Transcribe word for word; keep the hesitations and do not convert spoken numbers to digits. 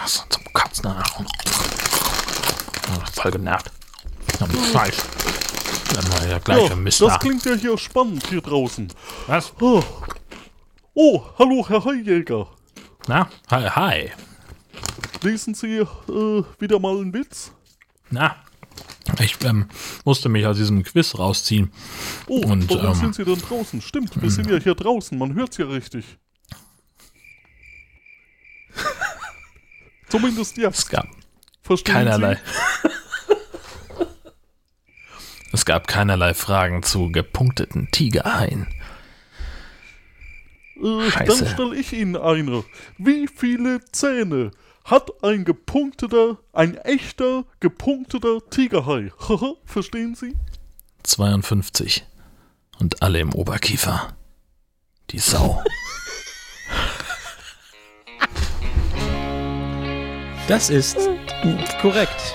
Das ist zum Katzen danach. Voll genervt. Falsch. Ja, gleich, ja, Mist, das klingt ja hier spannend hier draußen. Was? Oh, oh, hallo Herr Heijäger. Na, hi, hi. Lesen Sie äh, wieder mal einen Witz? Na, ich ähm, musste mich aus diesem Quiz rausziehen. Oh, und warum ähm, sind Sie denn draußen? Stimmt, wir m- sind ja hier draußen, man hört's ja richtig. Zumindest jetzt. Es gab Verstehen keinerlei. Sie? Es gab keinerlei Fragen zu gepunkteten Tigerhaien. Äh, dann stelle ich Ihnen eine. Wie viele Zähne hat ein gepunkteter, ein echter gepunkteter Tigerhai? Verstehen Sie? zweiundfünfzig. Und alle im Oberkiefer. Die Sau. Das ist korrekt.